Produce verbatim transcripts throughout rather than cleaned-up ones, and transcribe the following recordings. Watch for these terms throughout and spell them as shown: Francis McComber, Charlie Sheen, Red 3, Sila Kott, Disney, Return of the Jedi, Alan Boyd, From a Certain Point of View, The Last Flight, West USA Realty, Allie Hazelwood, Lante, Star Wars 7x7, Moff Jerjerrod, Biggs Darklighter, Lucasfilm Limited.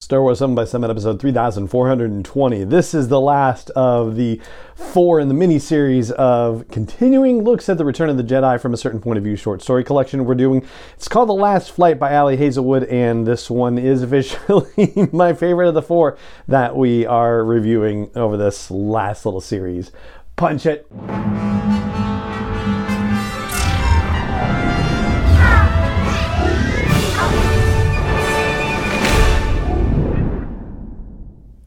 Star Wars seven by seven episode three thousand four hundred twenty. This is the last of the four in the mini-series of continuing looks at the Return of the Jedi from a Certain Point of View short story collection we're doing. It's called The Last Flight by Allie Hazelwood, and this one is officially my favorite of the four that we are reviewing over this last little series. Punch it!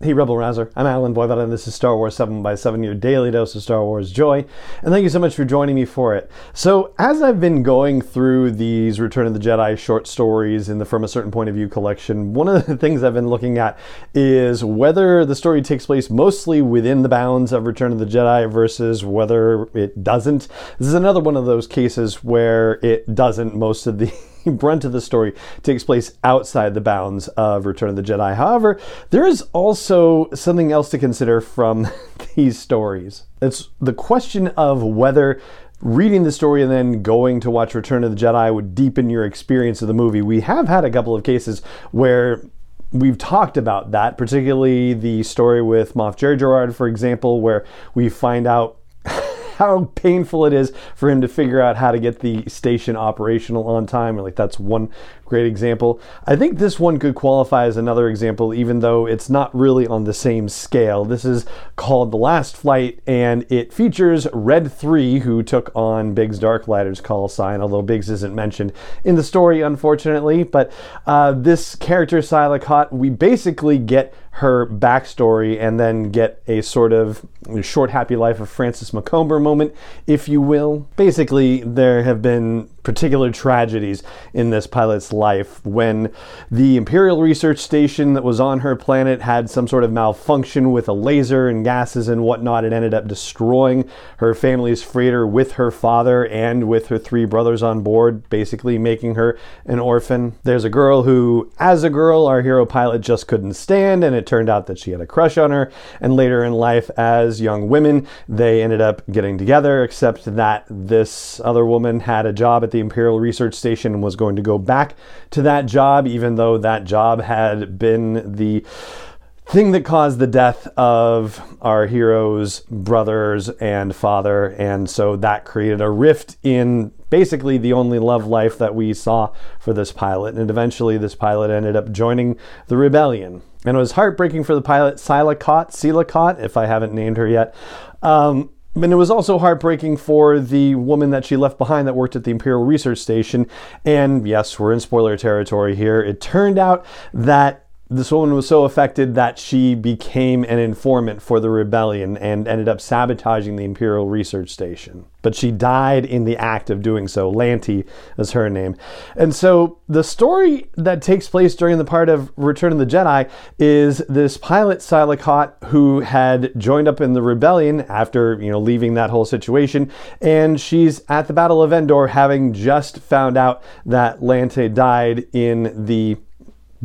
Hey, Rebel Rouser. I'm Alan Boyd, and this is Star Wars seven by seven, your daily dose of Star Wars joy. And thank you so much for joining me for it. So, as I've been going through these Return of the Jedi short stories in the From a Certain Point of View collection, one of the things I've been looking at is whether the story takes place mostly within the bounds of Return of the Jedi versus whether it doesn't. This is another one of those cases where it doesn't. Most of the brunt of the story takes place outside the bounds of Return of the Jedi. However, there is also something else to consider from these stories. It's the question of whether reading the story and then going to watch Return of the Jedi would deepen your experience of the movie. We have had a couple of cases where we've talked about that, particularly the story with Moff Jerjerrod, for example, where we find out how painful it is for him to figure out how to get the station operational on time. Like, that's one great example. I think this one could qualify as another example, even though it's not really on the same scale. This is called The Last Flight, and it features Red three, who took on Biggs Darklighter's call sign, although Biggs isn't mentioned in the story, unfortunately. But uh, this character, Sila Kott, we basically get her backstory and then get a sort of Short Happy Life of Francis McComber moment, if you will. Basically, there have been particular tragedies in this pilot's life when the Imperial Research Station that was on her planet had some sort of malfunction with a laser and gases and whatnot. It ended up destroying her family's freighter with her father and with her three brothers on board, basically making her an orphan. There's a girl who, as a girl, our hero pilot just couldn't stand, and it turned out that she had a crush on her. And later in life, as young women, they ended up getting together, except that this other woman had a job at the Imperial Research Station and was going to go back to that job, even though that job had been the thing that caused the death of our hero's brothers and father. And so that created a rift in basically the only love life that we saw for this pilot. And eventually this pilot ended up joining the rebellion. And it was heartbreaking for the pilot, Sila Kott, Sila Kott, if I haven't named her yet. Um, And it was also heartbreaking for the woman that she left behind that worked at the Imperial Research Station. And yes, we're in spoiler territory here. It turned out that this woman was so affected that she became an informant for the rebellion and ended up sabotaging the Imperial Research Station. But she died in the act of doing so. Lante is her name. And so the story that takes place during the part of Return of the Jedi is this pilot, Sila Kott, who had joined up in the rebellion after, you know, leaving that whole situation. And she's at the Battle of Endor, having just found out that Lante died in the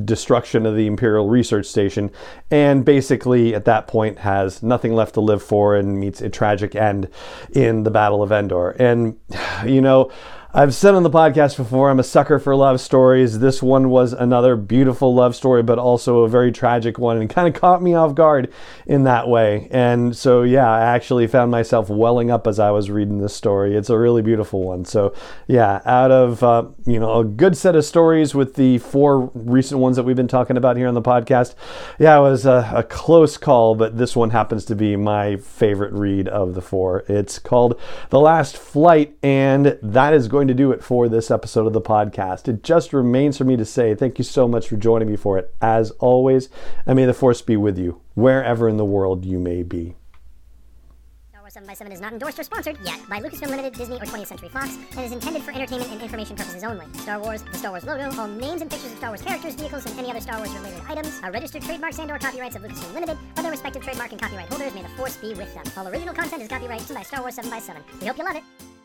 destruction of the Imperial Research Station, and basically at that point has nothing left to live for and meets a tragic end in the Battle of Endor. And, you know, I've said on the podcast before, I'm a sucker for love stories. This one was another beautiful love story, but also a very tragic one, and kind of caught me off guard in that way. And so, yeah, I actually found myself welling up as I was reading this story. It's a really beautiful one. So, yeah, out of, uh, you know, a good set of stories with the four recent ones that we've been talking about here on the podcast, yeah, it was a, a close call, but this one happens to be my favorite read of the four. It's called The Last Flight, and that is going to do it for this episode of the podcast. It just remains for me to say thank you so much for joining me for it, as always, and may the force be with you wherever in the world you may be. Star Wars seven by seven is not endorsed or sponsored yet by Lucasfilm Limited, Disney, or twentieth century fox, and is intended for entertainment and information purposes only. Star Wars, the Star Wars logo, all names and pictures of Star Wars characters, vehicles, and any other Star Wars-related items are registered trademarks and or copyrights of Lucasfilm Limited or their respective trademark and copyright holders. May the force be with them. All original content is copyrighted by Star Wars seven by seven. We hope you love it.